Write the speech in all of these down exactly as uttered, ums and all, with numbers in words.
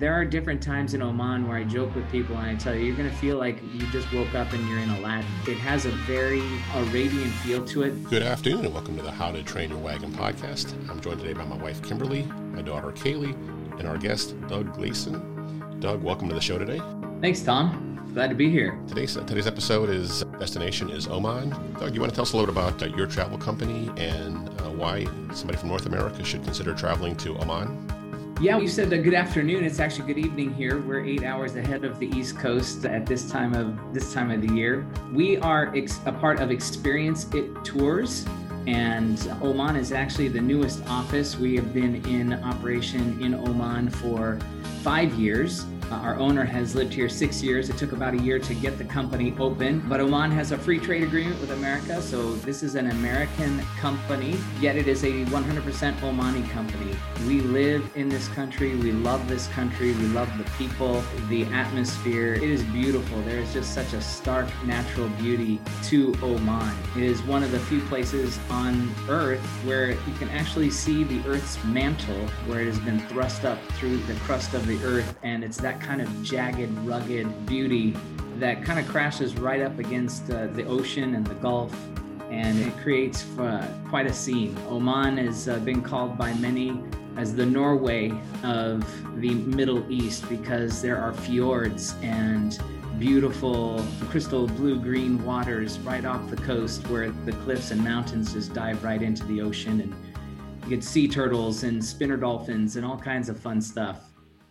There are different times in Oman where I joke with people and I tell you, you're going to feel like you just woke up and you're in Aladdin. It has a very Arabian feel to it. Good afternoon and welcome to the How to Train Your Wagon podcast. I'm joined today by my wife, Kimberly, my daughter, Kaylee, and our guest, Doug Gleason. Doug, welcome to the show today. Thanks, Tom. Glad to be here. Today's, today's episode is destination is Oman. Doug, you want to tell us a little bit about uh, your travel company and uh, why somebody from North America should consider traveling to Oman? Yeah, you said a good afternoon. It's actually good evening here. We're eight hours ahead of the East Coast at this time of this time of the year. We are ex- a part of Experience It Tours, and Oman is actually the newest office. We have been in operation in Oman for five years. Uh, our owner has lived here six years. It took about a year to get the company open, but Oman has a free trade agreement with America. So this is an American company, yet it is a one hundred percent Omani company. We live in this country. We love this country. We love the people, the atmosphere. It is beautiful. There is just such a stark natural beauty to Oman. It is one of the few places on earth where you can actually see the earth's mantle, where it has been thrust up through the crust of the earth. And it's that kind of jagged, rugged beauty that kind of crashes right up against uh, the ocean and the Gulf, and it creates uh, quite a scene. Oman has uh, been called by many as the Norway of the Middle East because there are fjords and beautiful crystal blue-green waters right off the coast where the cliffs and mountains just dive right into the ocean, and you get sea turtles and spinner dolphins and all kinds of fun stuff.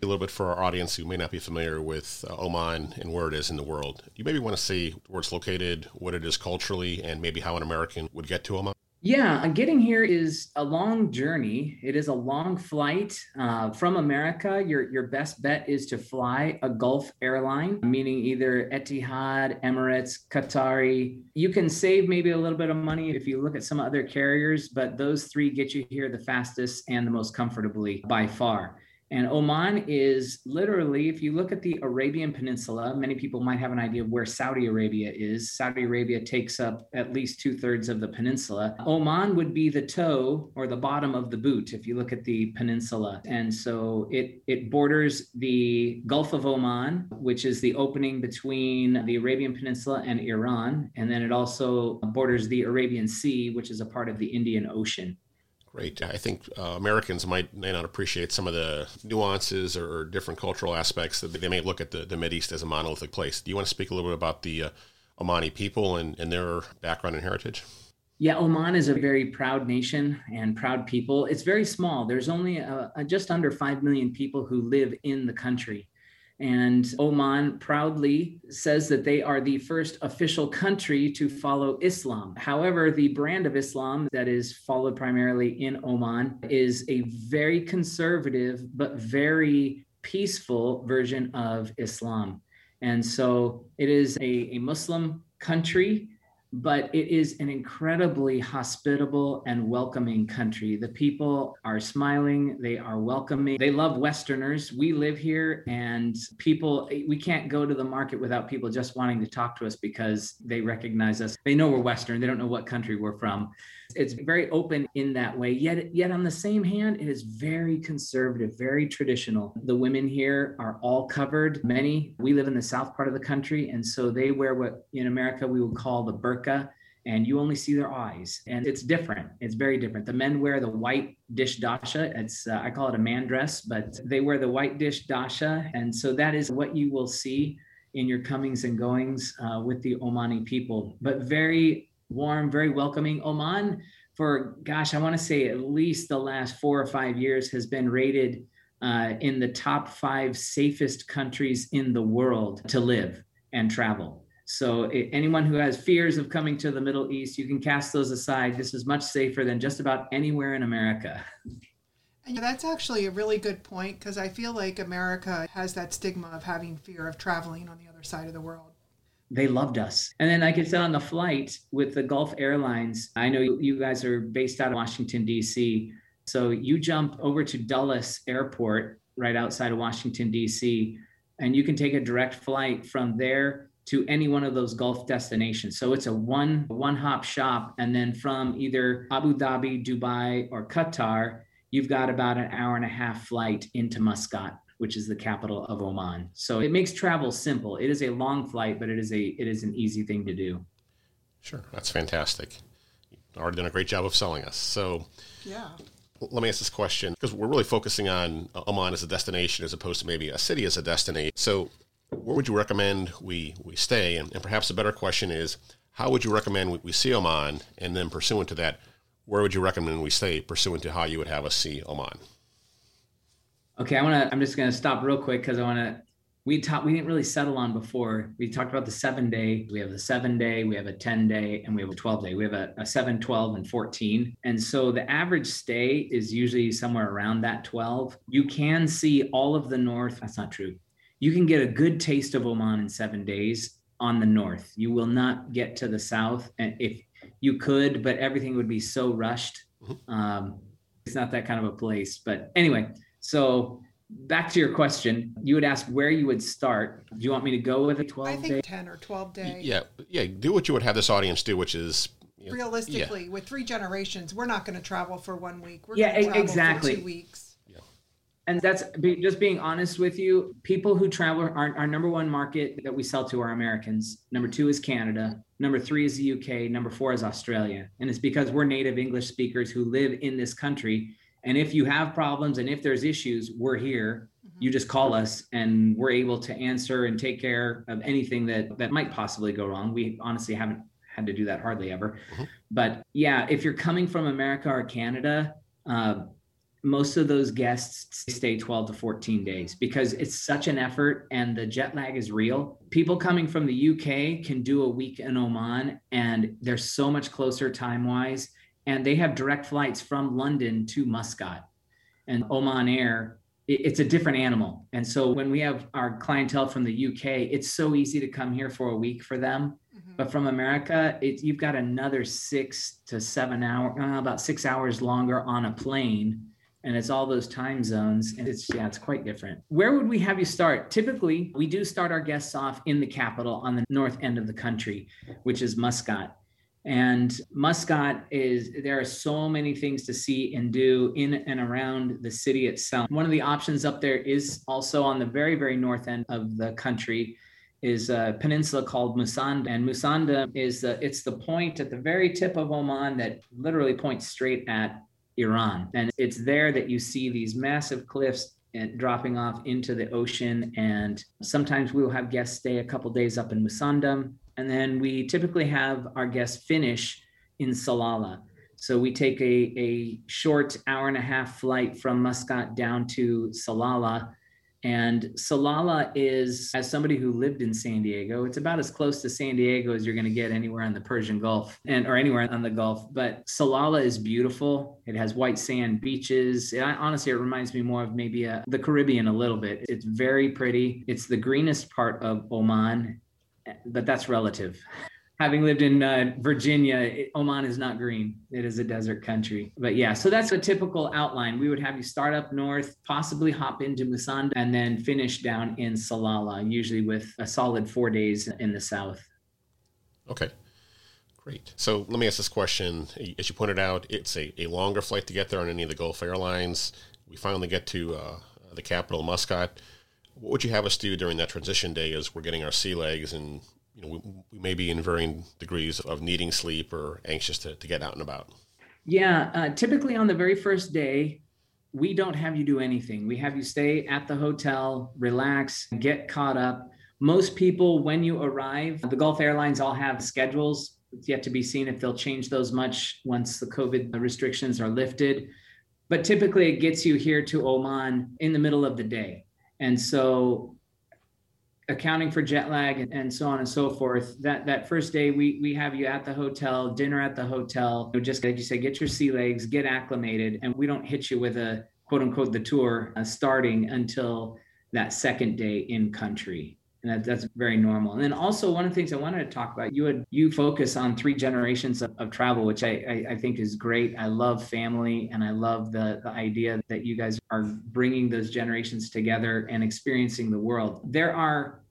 A little bit for our audience who may not be familiar with uh, Oman and where it is in the world. You maybe want to see where it's located, what it is culturally, and maybe how an American would get to Oman? Yeah, getting here is a long journey. It is a long flight. Uh, from America, your, your best bet is to fly a Gulf airline, meaning either Etihad, Emirates, Qatari. You can save maybe a little bit of money if you look at some other carriers, but those three get you here the fastest and the most comfortably by far. And Oman is literally, if you look at the Arabian Peninsula, many people might have an idea of where Saudi Arabia is. Saudi Arabia takes up at least two thirds of the peninsula. Oman would be the toe or the bottom of the boot if you look at the peninsula. And so it, it borders the Gulf of Oman, which is the opening between the Arabian Peninsula and Iran. And then it also borders the Arabian Sea, which is a part of the Indian Ocean. Great. I think uh, Americans might may not appreciate some of the nuances or, or different cultural aspects that they may look at the, the Mideast as a monolithic place. Do you want to speak a little bit about the uh, Omani people and, and their background and heritage? Yeah, Oman is a very proud nation and proud people. It's very small. There's only a, a just under five million people who live in the country. And Oman proudly says that they are the first official country to follow Islam. However, the brand of Islam that is followed primarily in Oman is a very conservative but very peaceful version of Islam. And so it is a, a Muslim country, but it is an incredibly hospitable and welcoming country. The people are smiling, they are welcoming, they love Westerners. We live here and people, we can't go to the market without people just wanting to talk to us because they recognize us. They know we're Western, they don't know what country we're from. It's very open in that way, yet, yet on the same hand, it is very conservative, very traditional. The women here are all covered. Many, we live in the south part of the country, and so they wear what in America we would call the burqa. And you only see their eyes, and it's different. It's very different. The men wear the white dish dasha. It's uh, I call it a man dress, but they wear the white dish dasha, and so that is what you will see in your comings and goings uh, with the Omani people. But very warm, very welcoming. Oman, for gosh, I want to say at least the last four or five years has been rated uh, in the top five safest countries in the world to live and travel. So anyone who has fears of coming to the Middle East, you can cast those aside. This is much safer than just about anywhere in America. And that's actually a really good point, because I feel like America has that stigma of having fear of traveling on the other side of the world. They loved us. And then like I said, on the flight with the Gulf Airlines, I know you guys are based out of Washington, D C. So you jump over to Dulles Airport right outside of Washington, D C, and you can take a direct flight from there to any one of those Gulf destinations. So it's a one, one-hop shop. And then from either Abu Dhabi, Dubai, or Qatar, you've got about an hour and a half flight into Muscat. which is the capital of Oman. So it makes travel simple. It is a long flight, but it is a it is an easy thing to do. Sure. That's fantastic. You've already done a great job of selling us. So yeah. Let me ask this question, because we're really focusing on Oman as a destination as opposed to maybe a city as a destination. So where would you recommend we, we stay? And, and perhaps a better question is, how would you recommend we, we see Oman? And then pursuant to that, where would you recommend we stay pursuant to how you would have us see Oman? Okay, I want to. I'm just going to stop real quick because I want to. We talked. We didn't really settle on before. We talked about the seven day. We have the seven day. We have a ten day, and we have a twelve day. We have a, a seven, twelve, and fourteen. And so the average stay is usually somewhere around that twelve. You can see all of the north. That's not true. You can get a good taste of Oman in seven days on the north. You will not get to the south, and if you could, but everything would be so rushed. Um, it's not that kind of a place. But anyway. So back to your question, you would ask where you would start. Do you want me to go with a twelve day? I think day? ten or twelve day. Yeah. Yeah. Do what you would have this audience do, which is. You know, realistically, yeah. With three generations, we're not going to travel for one week. We're yeah, going to travel exactly. for two weeks. Yeah. And that's be, just being honest with you. People who travel, our, our number one market that we sell to are Americans. Number two is Canada. Number three is the U K. Number four is Australia. And it's because we're native English speakers who live in this country. And if you have problems and if there's issues, we're here. Mm-hmm. You just call us and we're able to answer and take care of anything that, that might possibly go wrong. We honestly haven't had to do that hardly ever. Mm-hmm. But yeah, if you're coming from America or Canada, uh, most of those guests stay twelve to fourteen days because it's such an effort and the jet lag is real. People coming from the U K can do a week in Oman and they're so much closer time-wise. And they have direct flights from London to Muscat and Oman Air. It's a different animal. And so when we have our clientele from the U K, it's so easy to come here for a week for them. Mm-hmm. But from America, it, you've got another six to seven hour, uh, about six hours longer on a plane. And it's all those time zones. And it's, yeah, it's quite different. Where would we have you start? Typically, we do start our guests off in the capital on the north end of the country, which is Muscat. And Muscat is, there are so many things to see and do in and around the city itself. One of the options up there is also on the very, very north end of the country is a peninsula called Musandam. And Musandam is the, it's the point at the very tip of Oman that literally points straight at Iran. And it's there that you see these massive cliffs and dropping off into the ocean. And sometimes we will have guests stay a couple days up in Musandam. And then we typically have our guests finish in Salalah. So we take a, a short hour and a half flight from Muscat down to Salalah. And Salalah is, as somebody who lived in San Diego, it's about as close to San Diego as you're going to get anywhere on the Persian Gulf and or anywhere on the Gulf. But Salalah is beautiful. It has white sand beaches. It, I, honestly, it reminds me more of maybe a, the Caribbean a little bit. It's very pretty. It's the greenest part of Oman. But that's relative. Having lived in uh, Virginia, it, Oman is not green. It is a desert country. But yeah, so that's a typical outline. We would have you start up north, possibly hop into Musandam, and then finish down in Salalah, usually with a solid four days in the south. Okay, great. So let me ask this question. As you pointed out, it's a, a longer flight to get there on any of the Gulf Airlines. We finally get to uh, the capital, Muscat. What would you have us do during that transition day as we're getting our sea legs and, you know, we, we may be in varying degrees of needing sleep or anxious to, to get out and about? Yeah. Uh, typically on the very first day, we don't have you do anything. We have you stay at the hotel, relax, get caught up. Most people, when you arrive, the Gulf Airlines all have schedules. It's yet to be seen if they'll change those much once the COVID restrictions are lifted. But typically it gets you here to Oman in the middle of the day. And so accounting for jet lag and, and so on and so forth, that, that first day we we have you at the hotel, dinner at the hotel, just like you said, get your sea legs, get acclimated, and we don't hit you with a quote unquote the tour uh, starting until that second day in country. And that, that's very normal. And then also one of the things I wanted to talk about, you had, you focus on three generations of, of travel, which I, I, I think is great. I love family and I love the, the idea that you guys are bringing those generations together and experiencing the world. There are,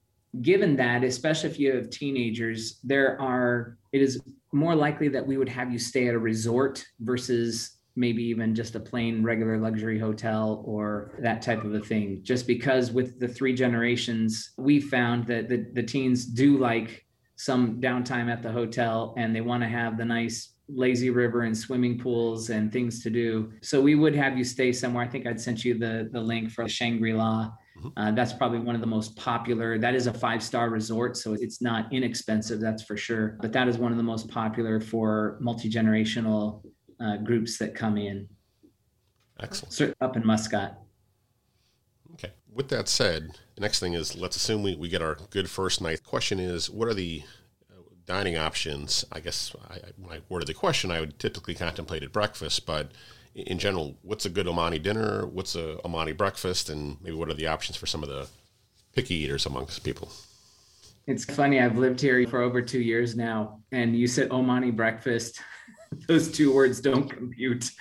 given that, especially if you have teenagers, there are, it is more likely that we would have you stay at a resort versus maybe even just a plain regular luxury hotel or that type of a thing. Just because with the three generations, we found that the, the teens do like some downtime at the hotel, and they want to have the nice lazy river and swimming pools and things to do. So we would have you stay somewhere. I think I'd sent you the, the link for Shangri-La. Uh, that's probably one of the most popular. That is a five-star resort, so it's not inexpensive, that's for sure. But that is one of the most popular for multi-generational uh, groups that come in. Excellent. So up in Muscat. Okay. With that said, the next thing is, let's assume we, we get our good first night. The question is, what are the dining options? I guess I, when I worded the question, I would typically contemplated breakfast, but in general, what's a good Omani dinner? What's a Omani breakfast? And maybe what are the options for some of the picky eaters amongst people? It's funny. I've lived here for over two years now, and you said Omani breakfast. Those two words don't compute.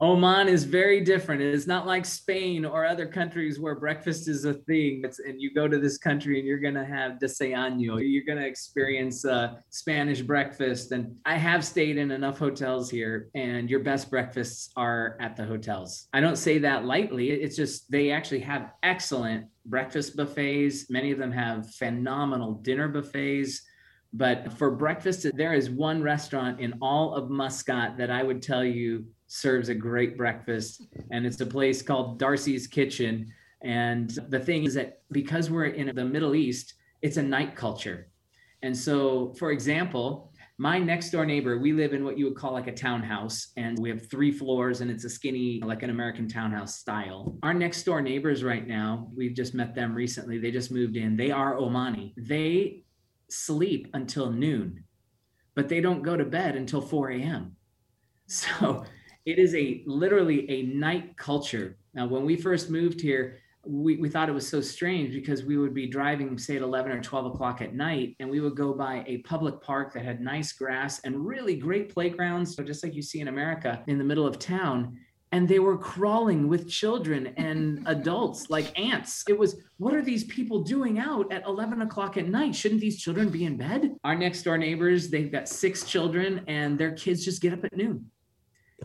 Oman is very different. It's not like Spain or other countries where breakfast is a thing. It's, and you go to this country and you're going to have desayuno. You're going to experience uh, Spanish breakfast. And I have stayed in enough hotels here, and your best breakfasts are at the hotels. I don't say that lightly. It's just they actually have excellent breakfast buffets. Many of them have phenomenal dinner buffets. But for breakfast, there is one restaurant in all of Muscat that I would tell you serves a great breakfast. And it's a place called Darcy's Kitchen. And the thing is that because we're in the Middle East, it's a night culture. And so, for example, my next door neighbor, we live in what you would call like a townhouse, and we have three floors, and it's a skinny, like an American townhouse style. Our next door neighbors right now, we've just met them recently. They just moved in. They are Omani. They sleep until noon, but they don't go to bed until four a.m. So it is a literally a night culture. Now, when we first moved here, we, we thought it was so strange because we would be driving, say, at eleven or twelve o'clock at night, and we would go by a public park that had nice grass and really great playgrounds, so just like you see in America, in the middle of town. And they were crawling with children and adults like ants. It was, what are these people doing out at eleven o'clock at night? Shouldn't these children be in bed? Our next door neighbors, they've got six children, and their kids just get up at noon.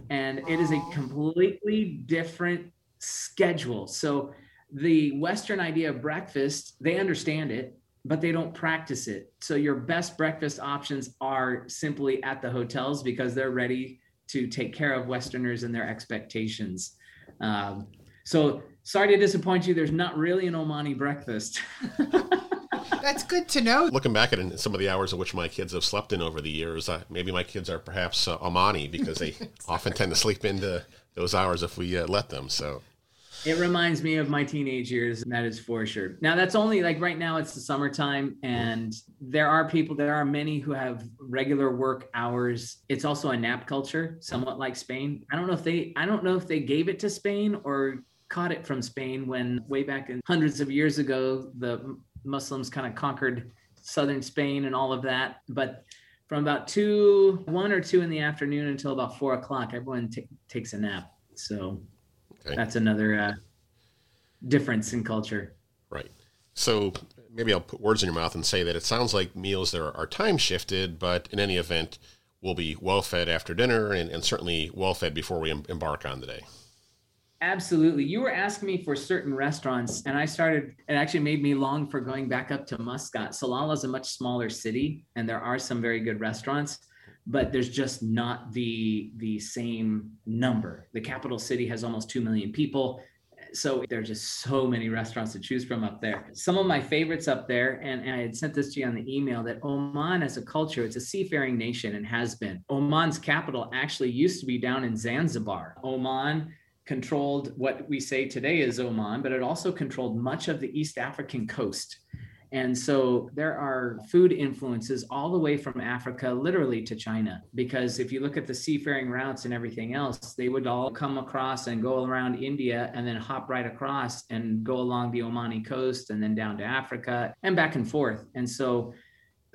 And it is a completely different schedule. So the Western idea of breakfast, they understand it, but they don't practice it. So your best breakfast options are simply at the hotels because they're ready to take care of Westerners and their expectations. Um, so sorry to disappoint you. There's not really an Omani breakfast. That's good to know. Looking back at some of the hours at which my kids have slept in over the years, uh, maybe my kids are perhaps uh, Omani because they often tend to sleep into those hours if we uh, let them. So it reminds me of my teenage years, and that is for sure. Now, that's only like right now, it's the summertime, and there are people, there are many who have regular work hours. It's also a nap culture, somewhat like Spain. I don't know if they, I don't know if they gave it to Spain or caught it from Spain when way back in hundreds of years ago, the Muslims kind of conquered southern Spain and all of that. But from about two, one or two in the afternoon until about four o'clock, everyone t- takes a nap. So okay. That's another uh, difference in culture. Right. So maybe I'll put words in your mouth and say that it sounds like meals there are time shifted, but in any event, we'll be well fed after dinner and, and certainly well fed before we em- embark on the day. Absolutely. You were asking me for certain restaurants, and I started, it actually made me long for going back up to Muscat. Salalah is a much smaller city, and there are some very good restaurants, but there's just not the the same number. The capital city has almost two million people. So there's just so many restaurants to choose from up there. Some of my favorites up there, and, and I had sent this to you on the email, that Oman as a culture, it's a seafaring nation and has been. Oman's capital actually used to be down in Zanzibar. Oman controlled what we say today is Oman, but it also controlled much of the East African coast. And so there are food influences all the way from Africa, literally to China, because if you look at the seafaring routes and everything else, they would all come across and go around India and then hop right across and go along the Omani coast and then down to Africa and back and forth. And so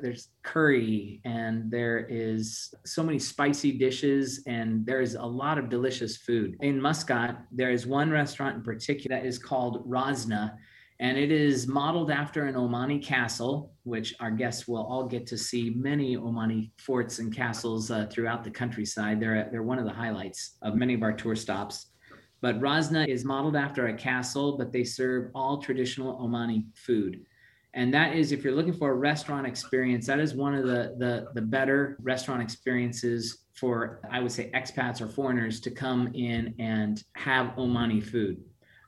there's curry, and there is so many spicy dishes, and there is a lot of delicious food. In Muscat, there is one restaurant in particular that is called Razna. And it is modeled after an Omani castle, which our guests will all get to see many Omani forts and castles uh, throughout the countryside. They're, they're one of the highlights of many of our tour stops. But Razna is modeled after a castle, but they serve all traditional Omani food. And that is, if you're looking for a restaurant experience, that is one of the, the, the better restaurant experiences for, I would say, expats or foreigners to come in and have Omani food.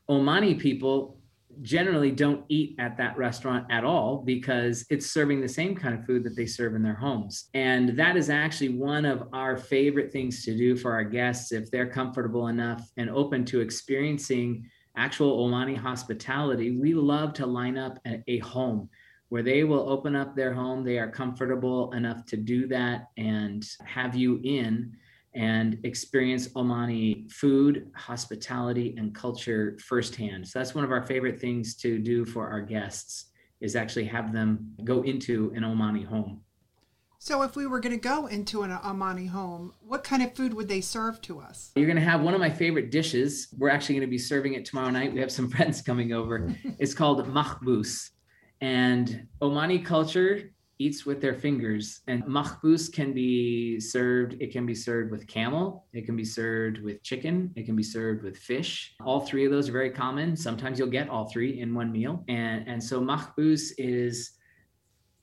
Omani people generally don't eat at that restaurant at all because it's serving the same kind of food that they serve in their homes. And that is actually one of our favorite things to do for our guests if they're comfortable enough and open to experiencing actual Omani hospitality. We love to line up at a home where they will open up their home. They are comfortable enough to do that and have you in and experience Omani food, hospitality, and culture firsthand. So that's one of our favorite things to do for our guests, is actually have them go into an Omani home. So if we were going to go into an Omani home, what kind of food would they serve to us? You're going to have one of my favorite dishes. We're actually going to be serving it tomorrow night. We have some friends coming over. It's called machboos. And Omani culture eats with their fingers. And machboos can be served, it can be served with camel, it can be served with chicken, it can be served with fish. All three of those are very common. Sometimes you'll get all three in one meal. And, and so machboos is,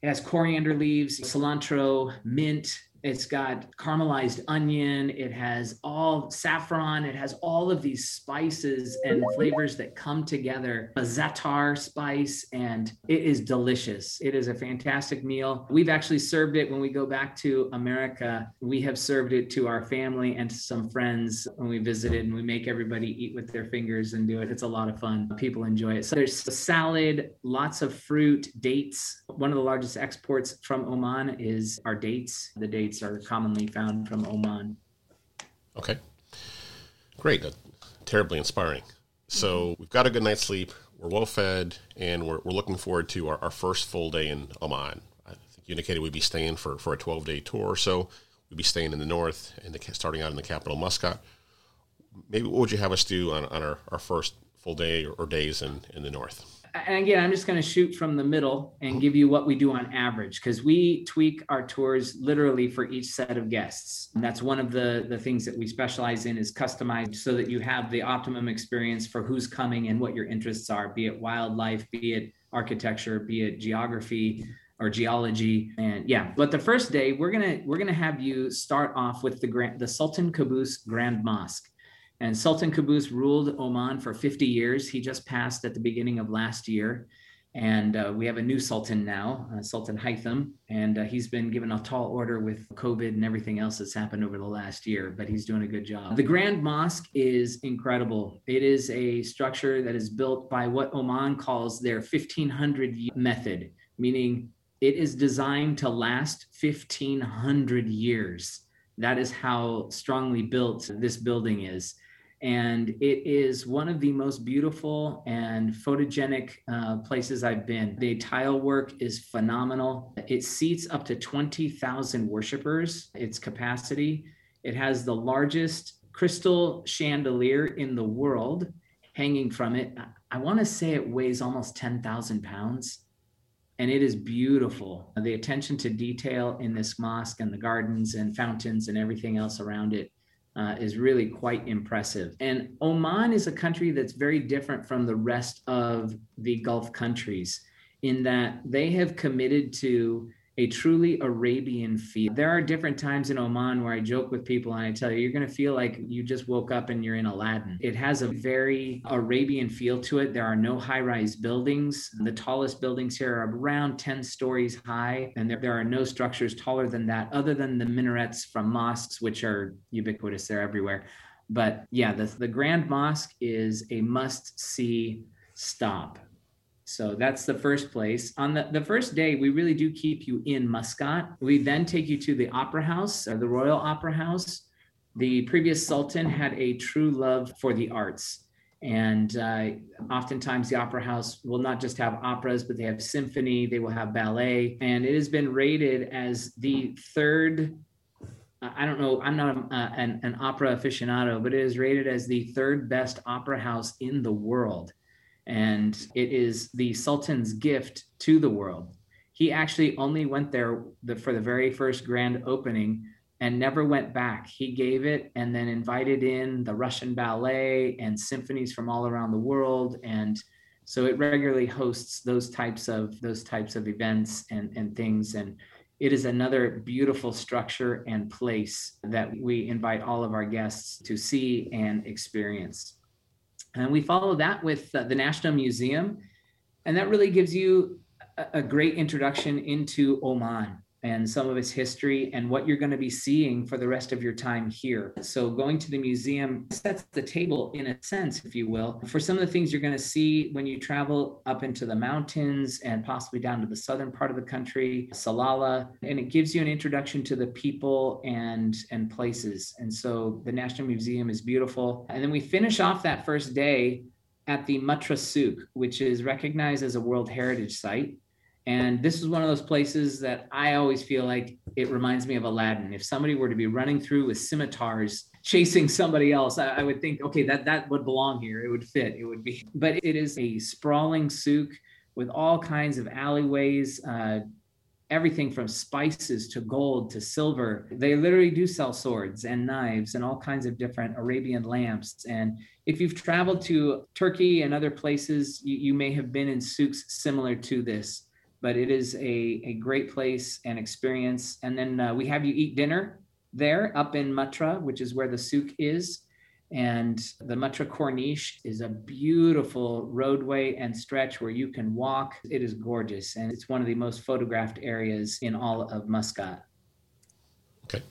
it has coriander leaves, cilantro, mint, it's got caramelized onion, it has all saffron, it has all of these spices and flavors that come together, a za'atar spice, and it is delicious. It is a fantastic meal. We've actually served it when we go back to America. We have served it to our family and to some friends when we visited, and we make everybody eat with their fingers and do it. It's a lot of fun. People enjoy it. So there's a salad, lots of fruit, dates. One of the largest exports from Oman is our dates. The dates are commonly found from Oman. Okay, great. That's terribly inspiring. So we've got a good night's sleep, we're well fed, and we're we're looking forward to our, our first full day in Oman. I think you indicated we'd be staying for, for a twelve-day tour or so. We'd be staying in the north and the, starting out in the capital, Muscat. Maybe what would you have us do on, on our, our first full day or, or days in, in the north? And again, I'm just going to shoot from the middle and give you what we do on average, because we tweak our tours literally for each set of guests. And that's one of the, the things that we specialize in, is customized so that you have the optimum experience for who's coming and what your interests are, be it wildlife, be it architecture, be it geography or geology. And yeah, but the first day, we're going to we're going to have you start off with the grand, the Sultan Qaboos Grand Mosque. And Sultan Qaboos ruled Oman for fifty years. He just passed at the beginning of last year. And uh, we have a new sultan now, uh, Sultan Haitham. And uh, he's been given a tall order with COVID and everything else that's happened over the last year, but he's doing a good job. The Grand Mosque is incredible. It is a structure that is built by what Oman calls their fifteen hundred year method, meaning it is designed to last fifteen hundred years. That is how strongly built this building is. And it is one of the most beautiful and photogenic uh, places I've been. The tile work is phenomenal. It seats up to twenty thousand worshipers, its capacity. It has the largest crystal chandelier in the world hanging from it. I wanna say it weighs almost ten thousand pounds. And it is beautiful. The attention to detail in this mosque and the gardens and fountains and everything else around it uh, is really quite impressive. And Oman is a country that's very different from the rest of the Gulf countries in that they have committed to a truly Arabian feel. There are different times in Oman where I joke with people and I tell you, you're gonna feel like you just woke up and you're in Aladdin. It has a very Arabian feel to it. There are no high-rise buildings. The tallest buildings here are around ten stories high, and there, there are no structures taller than that other than the minarets from mosques, which are ubiquitous, they're everywhere. But yeah, the, the Grand Mosque is a must-see stop. So that's the first place. On the, the first day, we really do keep you in Muscat. We then take you to the Opera House, or the Royal Opera House. The previous Sultan had a true love for the arts. And uh, oftentimes the Opera House will not just have operas, but they have symphony, they will have ballet. And it has been rated as the third, I don't know, I'm not a, uh, an, an opera aficionado, but it is rated as the third best opera house in the world. and it is the Sultan's gift to the world. He actually only went there the, for the very first grand opening and never went back. He gave it and then invited in the Russian ballet and symphonies from all around the world. And so it regularly hosts those types of those types of events and, and things. And it is another beautiful structure and place that we invite all of our guests to see and experience. And we follow that with the National Museum. And that really gives you a great introduction into Oman and some of its history and what you're going to be seeing for the rest of your time here. So going to the museum sets the table, in a sense, if you will, for some of the things you're going to see when you travel up into the mountains and possibly down to the southern part of the country, Salalah, and it gives you an introduction to the people and, and places. And so the National Museum is beautiful. And then we finish off that first day at the Muttrah Souq, which is recognized as a World Heritage Site. And this is one of those places that I always feel like it reminds me of Aladdin. If somebody were to be running through with scimitars chasing somebody else, I, I would think, okay, that, that would belong here. It would fit, it would be. But it is a sprawling souk with all kinds of alleyways, uh, everything from spices to gold to silver. They literally do sell swords and knives and all kinds of different Arabian lamps. And if you've traveled to Turkey and other places, you, you may have been in souks similar to this. But it is a, a great place and experience. And then uh, we have you eat dinner there up in Muttrah, which is where the souk is. And the Muttrah Corniche is a beautiful roadway and stretch where you can walk. It is gorgeous. And it's one of the most photographed areas in all of Muscat. Okay.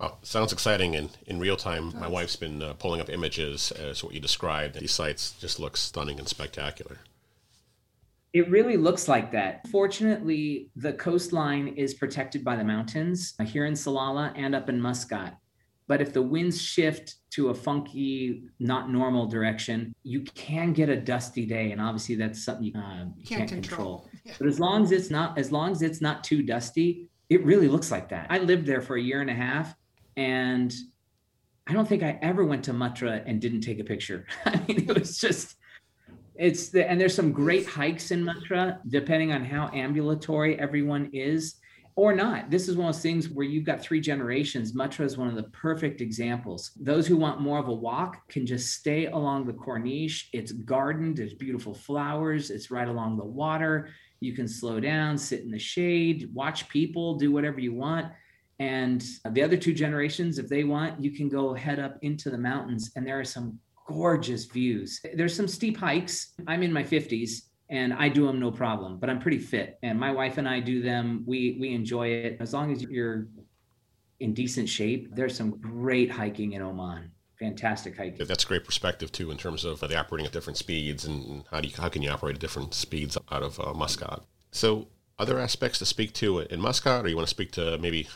Wow. Sounds exciting. And in real time, nice. My wife's been uh, pulling up images as uh, so what you described. These sites just look stunning and spectacular. It really looks like that. Fortunately, the coastline is protected by the mountains here in Salalah and up in Muscat. But if the winds shift to a funky, not normal direction, you can get a dusty day. And obviously that's something you uh, can't, can't control. control. Yeah. But as long as it's not, as long as it's not too dusty, it really looks like that. I lived there for a year and a half, and I don't think I ever went to Muttrah and didn't take a picture. I mean, it was just... It's the, and there's some great hikes in Muttrah, depending on how ambulatory everyone is or not. This is one of those things where you've got three generations. Muttrah is one of the perfect examples. Those who want more of a walk can just stay along the Corniche. It's gardened. There's beautiful flowers. It's right along the water. You can slow down, sit in the shade, watch people, do whatever you want. And the other two generations, if they want, you can go head up into the mountains. And there are some gorgeous views. There's some steep hikes. I'm in my fifties and I do them no problem, but I'm pretty fit. And my wife and I do them. We we enjoy it. As long as you're in decent shape, there's some great hiking in Oman. Fantastic hiking. That's great perspective too, in terms of the operating at different speeds and how do you, how can you operate at different speeds out of uh, Muscat. So other aspects to speak to in Muscat, or you want to speak to maybe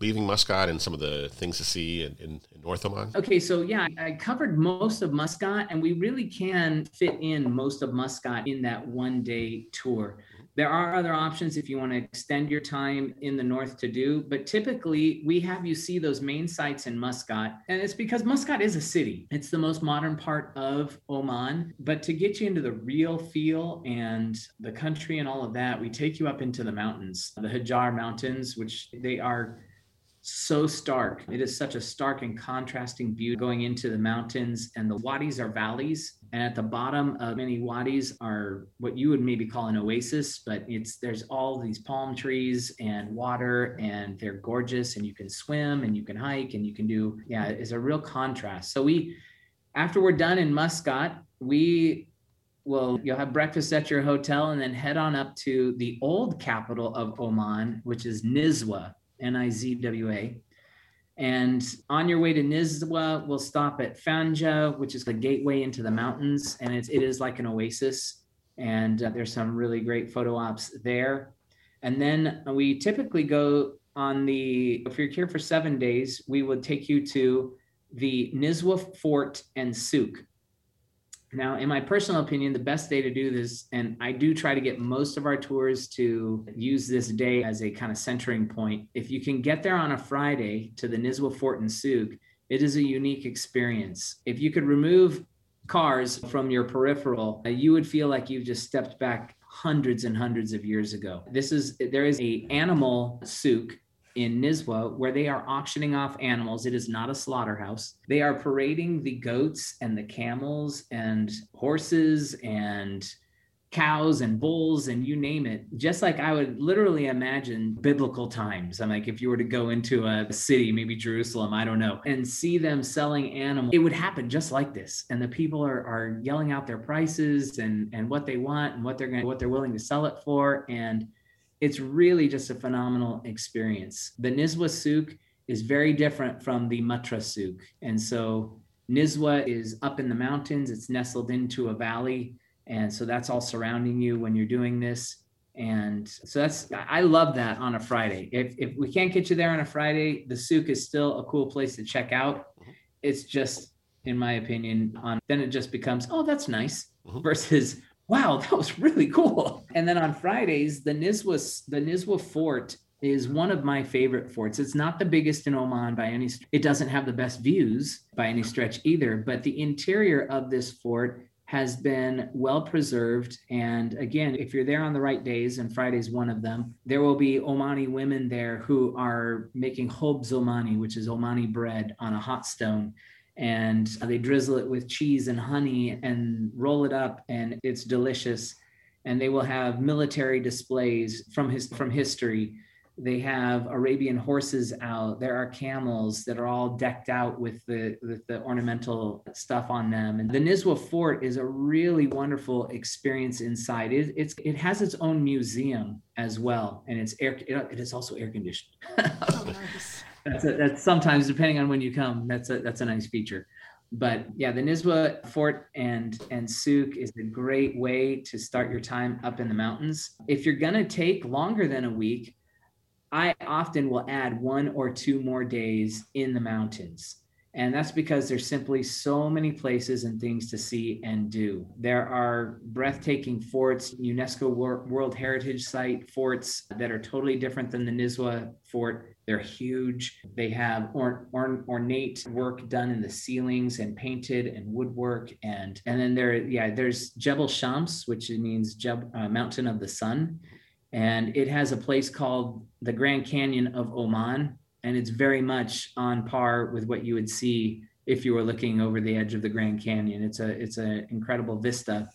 leaving Muscat and some of the things to see in, in, in North Oman? Okay, so yeah, I covered most of Muscat, and we really can fit in most of Muscat in that one-day tour. There are other options if you want to extend your time in the north to do, but typically we have you see those main sites in Muscat, and it's because Muscat is a city. It's the most modern part of Oman, but to get you into the real feel and the country and all of that, we take you up into the mountains, the Hajar Mountains, which they are so stark. It is such a stark and contrasting view going into the mountains, and the wadis are valleys. And at the bottom of many wadis are what you would maybe call an oasis, but it's there's all these palm trees and water, and they're gorgeous, and you can swim and you can hike and you can do, yeah, it's a real contrast. So we, after we're done in Muscat, we Well, you'll have breakfast at your hotel and then head on up to the old capital of Oman, which is Nizwa, N I Z W A. And on your way to Nizwa, we'll stop at Fanja, which is the gateway into the mountains. And it's, it is like an oasis. And uh, there's some really great photo ops there. And then we typically go on the, if you're here for seven days, we would take you to the Nizwa Fort and Souk. Now, in my personal opinion, the best day to do this, and I do try to get most of our tours to use this day as a kind of centering point. If you can get there on a Friday to the Nizwa Fort and Souk, it is a unique experience. If you could remove cars from your peripheral, you would feel like you've just stepped back hundreds and hundreds of years ago. This is, there is a animal souk in Nizwa where they are auctioning off animals. It is not a slaughterhouse. They are parading the goats and the camels and horses and cows and bulls and you name it, just like I would literally imagine biblical times. I'm like, if you were to go into a city, maybe Jerusalem, I don't know, and see them selling animals, it would happen just like this. And the people are, are yelling out their prices and, and what they want and what they're going, what they're willing to sell it for. And it's really just a phenomenal experience. The Nizwa Souq is very different from the Muttrah Souq. And so Nizwa is up in the mountains. It's nestled into a valley. And so that's all surrounding you when you're doing this. And so that's, I love that on a Friday. If if we can't get you there on a Friday, the souk is still a cool place to check out. It's just, in my opinion, on then it just becomes, oh, that's nice, versus, wow, that was really cool. And then on Fridays, the Nizwa, the Nizwa Fort is one of my favorite forts. It's not the biggest in Oman by any, it doesn't have the best views by any stretch either, but the interior of this fort has been well preserved. And again, if you're there on the right days, and Friday's one of them, there will be Omani women there who are making Hobz Omani, which is Omani bread on a hot stone. And they drizzle it with cheese and honey and roll it up, and it's delicious. And they will have military displays from his from history. They have Arabian horses out. There are camels that are all decked out with the, with the ornamental stuff on them. And the Nizwa Fort is a really wonderful experience inside. It, it's, it has its own museum as well. And it's air, it, it is also air conditioned. Oh, nice. that's, a, that's sometimes, depending on when you come, that's a, that's a nice feature. But yeah, the Nizwa Fort and, and Souk is a great way to start your time up in the mountains. If you're going to take longer than a week, I often will add one or two more days in the mountains. And that's because there's simply so many places and things to see and do. There are breathtaking forts, UNESCO World Heritage Site forts that are totally different than the Nizwa Fort. They're huge. They have or, or, ornate work done in the ceilings and painted and woodwork. And, and then there, yeah, there's Jebel Shams, which means Jeb, uh, Mountain of the Sun. And it has a place called the Grand Canyon of Oman, and it's very much on par with what you would see if you were looking over the edge of the Grand Canyon. It's a it's an incredible vista.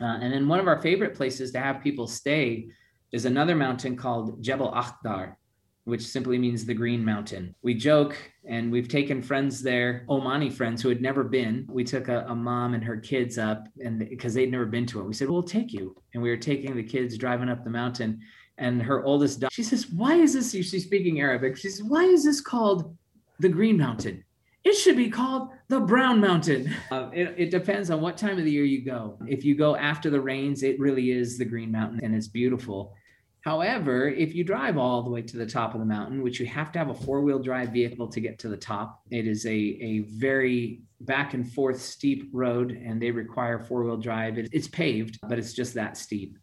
Uh, and then one of our favorite places to have people stay is another mountain called Jebel Akhdar, which simply means the Green Mountain. We joke, and we've taken friends there, Omani friends who had never been. We took a, a mom and her kids up, and because they'd never been to it. We said, we'll take you. And we were taking the kids driving up the mountain, and her oldest daughter, she says, why is this, she's speaking Arabic, she says, why is this called the Green Mountain? It should be called the Brown Mountain. Uh, it, it depends on what time of the year you go. If you go after the rains, it really is the Green Mountain, and it's beautiful. However, if you drive all the way to the top of the mountain, which you have to have a four-wheel drive vehicle to get to the top, it is a, a very back and forth steep road, and they require four-wheel drive. It, it's paved, but it's just that steep.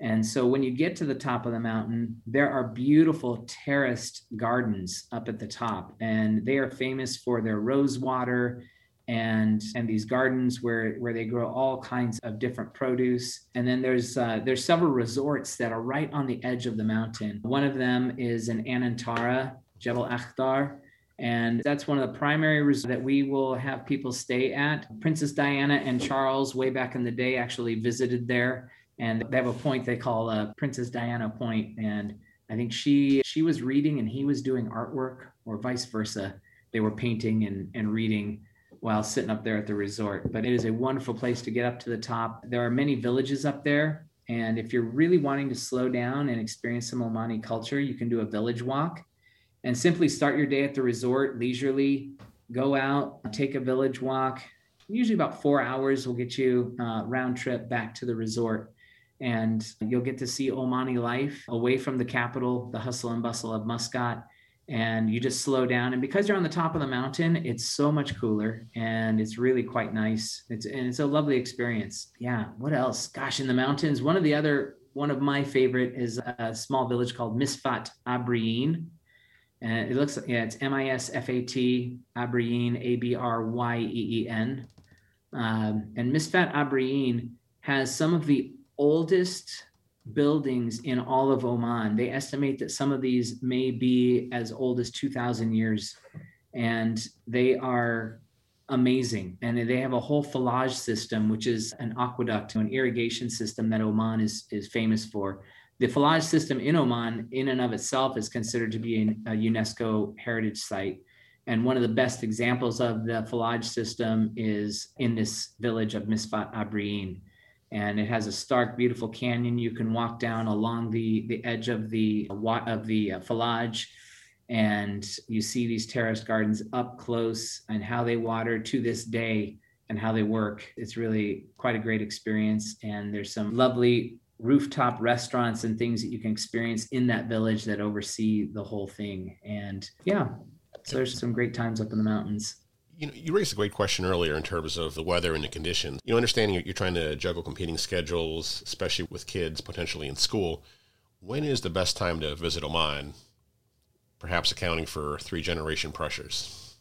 And so when you get to the top of the mountain, there are beautiful terraced gardens up at the top, and they are famous for their rose water and and these gardens where, where they grow all kinds of different produce. And then there's uh, there's several resorts that are right on the edge of the mountain. One of them is in Anantara Jebel Akhdar, and that's one of the primary resorts that we will have people stay at. Princess Diana and Charles way back in the day actually visited there, and they have a point they call uh, Princess Diana Point, and I think she she was reading and he was doing artwork, or vice versa. They were painting and, and reading while sitting up there at the resort. But it is a wonderful place to get up to the top. There are many villages up there. And if you're really wanting to slow down and experience some Omani culture, you can do a village walk and simply start your day at the resort leisurely, go out, take a village walk. Usually about four hours will get you a round trip back to the resort. And you'll get to see Omani life away from the capital, the hustle and bustle of Muscat. And you just slow down. And because you're on the top of the mountain, it's so much cooler and it's really quite nice. It's, and it's a lovely experience. Yeah, what else? Gosh, in the mountains, one of the other, one of my favorite is a small village called Misfat Abriyeen. And it looks, yeah, it's M I S F A T, Abriyeen, A B R Y E E N. Um, and Misfat Abriyeen has some of the oldest buildings in all of Oman. They estimate that some of these may be as old as two thousand years, and they are amazing. And they have a whole falaj system, which is an aqueduct, an irrigation system that Oman is, is famous for. The falaj system in Oman in and of itself is considered to be an, a UNESCO heritage site. And one of the best examples of the falaj system is in this village of Misfat Abriyeen. And it has a stark, beautiful canyon you can walk down along the, the edge of the of the uh, falaj, and you see these terrace gardens up close and how they water to this day and how they work. It's really quite a great experience. And there's some lovely rooftop restaurants and things that you can experience in that village that oversee the whole thing. And yeah, so there's some great times up in the mountains. You know, you raised a great question earlier in terms of the weather and the conditions. You know, understanding you're trying to juggle competing schedules, especially with kids potentially in school. When is the best time to visit Oman, perhaps accounting for three-generation pressures?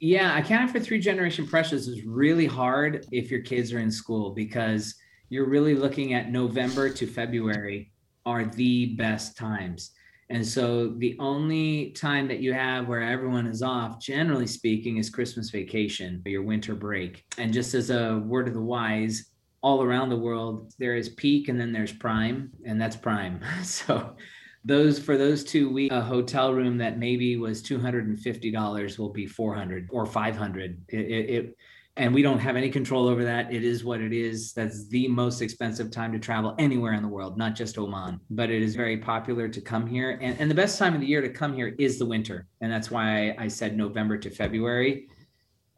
Yeah, accounting for three-generation pressures is really hard if your kids are in school, because you're really looking at November to February are the best times. And so the only time that you have where everyone is off, generally speaking, is Christmas vacation, your winter break. And just as a word of the wise, all around the world, there is peak and then there's prime, and that's prime. So those for those two weeks, a hotel room that maybe was two hundred fifty dollars will be four hundred or five hundred. It, it, it, and we don't have any control over that. It is what it is. That's the most expensive time to travel anywhere in the world, not just Oman, but it is very popular to come here. And, and the best time of the year to come here is the winter. And that's why I, I said November to February.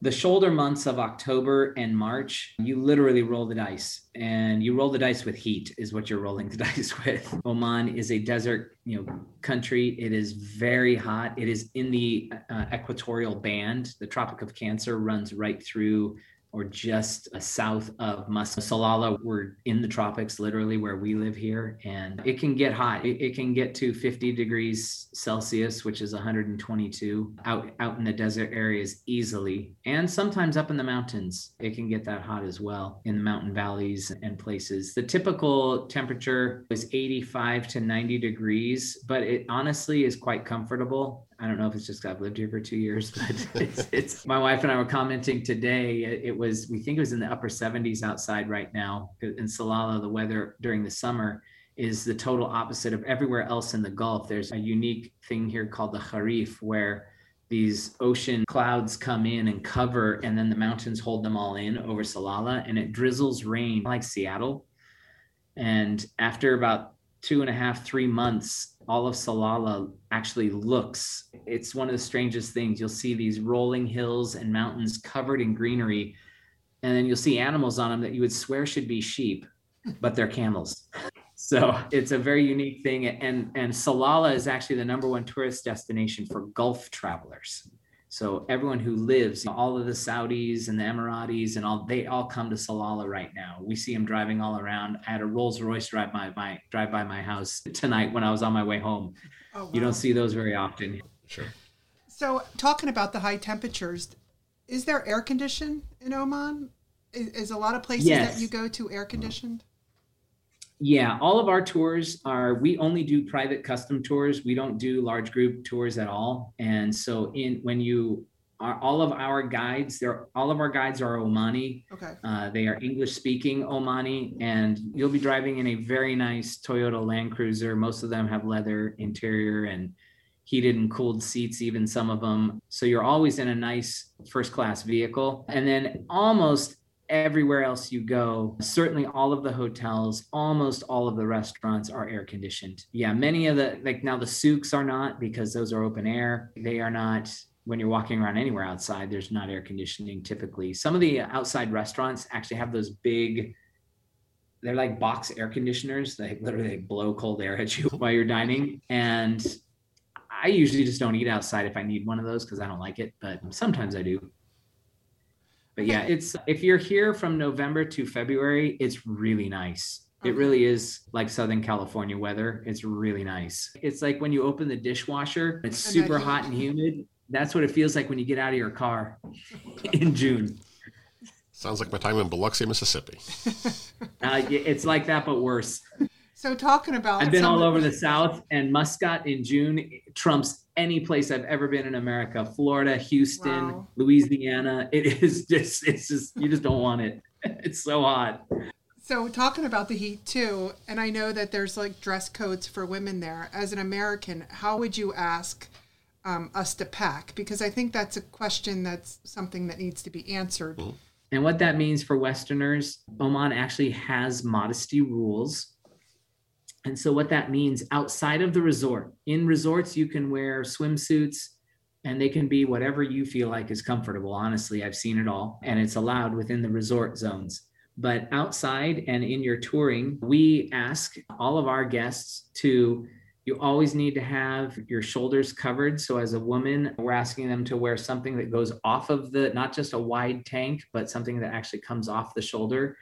The shoulder months of October and March, you literally roll the dice, and you roll the dice with heat is what you're rolling the dice with. Oman is a desert, you know, country. It is very hot. It is in the uh, equatorial band. The Tropic of Cancer runs right through or just south of Salalah. We're in the tropics, literally where we live here. And it can get hot. It, it can get to fifty degrees Celsius, which is one hundred twenty-two out, out in the desert areas easily. And sometimes up in the mountains, it can get that hot as well in the mountain valleys and places. The typical temperature is eighty-five to ninety degrees, but it honestly is quite comfortable. I don't know if it's just I've lived here for two years, but it's, it's my wife and I were commenting today. It was, we think it was in the upper seventies outside right now. In Salalah, the weather during the summer is the total opposite of everywhere else in the Gulf. There's a unique thing here called the Harif, where these ocean clouds come in and cover, and then the mountains hold them all in over Salalah, and it drizzles rain like Seattle. And after about two and a half, three months, all of Salalah actually looks, it's one of the strangest things. You'll see these rolling hills and mountains covered in greenery, and then you'll see animals on them that you would swear should be sheep, but they're camels. So it's a very unique thing. And, and Salalah is actually the number one tourist destination for Gulf travelers. So everyone who lives, all of the Saudis and the Emiratis and all, they all come to Salalah right now. We see them driving all around. I had a Rolls Royce drive by my drive by my house tonight when I was on my way home. Oh, wow. You don't see those very often. Sure. So talking about the high temperatures, is there air conditioning in Oman? Is, is a lot of places yes. that you go to air conditioned? Yeah, all of our tours are, we only do private custom tours. We don't do large group tours at all. And so in when you are, all of our guides, they're all of our guides are Omani. Okay. Uh, they are English speaking Omani, and you'll be driving in a very nice Toyota Land Cruiser. Most of them have leather interior and heated and cooled seats, even some of them. So you're always in a nice first class vehicle. And then almost everywhere else you go, certainly all of the hotels, almost all of the restaurants are air conditioned. Yeah, many of the, like now the souks are not, because those are open air. They are not, when you're walking around anywhere outside, there's not air conditioning typically. Some of the outside restaurants actually have those big, they're like box air conditioners. They literally blow cold air at you while you're dining. And I usually just don't eat outside if I need one of those, because I don't like it, but sometimes I do. But yeah, it's, if you're here from November to February, it's really nice. It really is like Southern California weather. It's really nice. It's like when you open the dishwasher, it's super hot and humid. That's what it feels like when you get out of your car in June. Sounds like my time in Biloxi, Mississippi. uh, it's like that, but worse. So talking about... I've been all over the South, and Muscat in June trumps any place I've ever been in America. Florida, Houston, wow. Louisiana. It is just, it's just, you just don't want it. It's so hot. So talking about the heat too, and I know that there's like dress codes for women there. As an American, how would you ask um, us to pack? Because I think that's a question that's something that needs to be answered. Mm-hmm. And what that means for Westerners, Oman actually has modesty rules. And so what that means outside of the resort, in resorts, you can wear swimsuits and they can be whatever you feel like is comfortable. Honestly, I've seen it all, and it's allowed within the resort zones. But outside and in your touring, we ask all of our guests to, you always need to have your shoulders covered. So as a woman, we're asking them to wear something that goes off of the, not just a wide tank, but something that actually comes off the shoulder.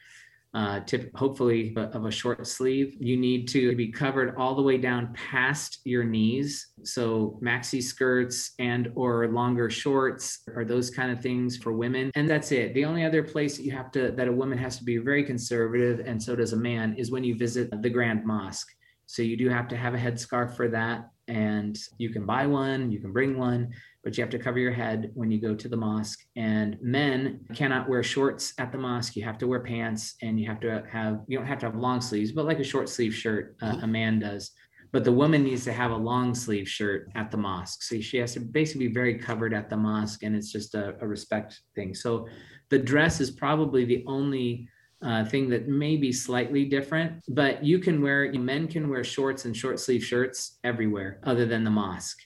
Uh, tip, hopefully of a short sleeve. You need to be covered all the way down past your knees. So maxi skirts and or longer shorts are those kind of things for women. And that's it. The only other place that you have to, that a woman has to be very conservative, and so does a man, is when you visit the Grand Mosque. So you do have to have a headscarf for that, and you can buy one, you can bring one, but you have to cover your head when you go to the mosque. And men cannot wear shorts at the mosque. You have to wear pants, and you have to have, you don't have to have long sleeves, but like a short sleeve shirt, uh, a man does. But the woman needs to have a long sleeve shirt at the mosque. So she has to basically be very covered at the mosque, and it's just a, a respect thing. So the dress is probably the only Uh, thing that may be slightly different, but you can wear, you know, men can wear shorts and short sleeve shirts everywhere other than the mosque.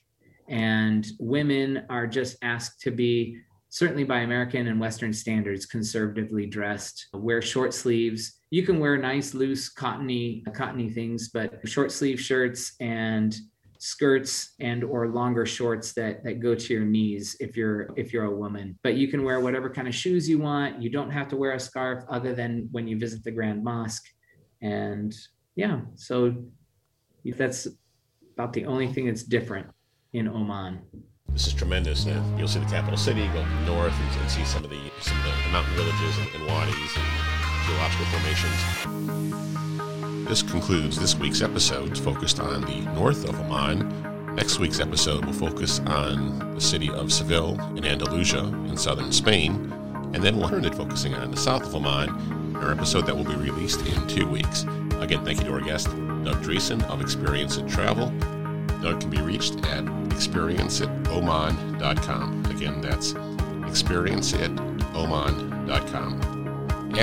And women are just asked to be, certainly by American and Western standards, conservatively dressed, wear short sleeves. You can wear nice, loose, cottony, cottony things, but short sleeve shirts and skirts and or longer shorts that that go to your knees if you're if you're a woman. But you can wear whatever kind of shoes you want. You don't have to wear a scarf other than when you visit the Grand Mosque. And yeah, so that's about the only thing that's different in Oman. This is tremendous. Now you'll see the capital city, go north and see some of the some of the mountain villages and, and wadis and geological formations. This concludes this week's episode focused on the north of Oman. Next week's episode will focus on the city of Seville in Andalusia in southern Spain, and then we'll turn it focusing on the south of Oman, our episode that will be released in two weeks. Again, thank you to our guest, Doug Dreesen of Experience It Travel. Doug can be reached at experience it oman dot com. Again, that's experience it oman dot com.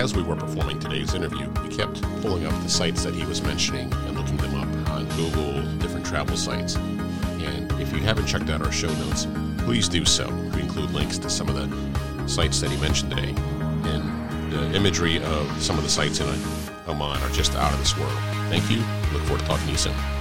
As we were performing today's interview, we kept pulling up the sites that he was mentioning and looking them up on Google, different travel sites. And if you haven't checked out our show notes, please do so. We include links to some of the sites that he mentioned today. And the imagery of some of the sites in Oman are just out of this world. Thank you. Look forward to talking to you soon.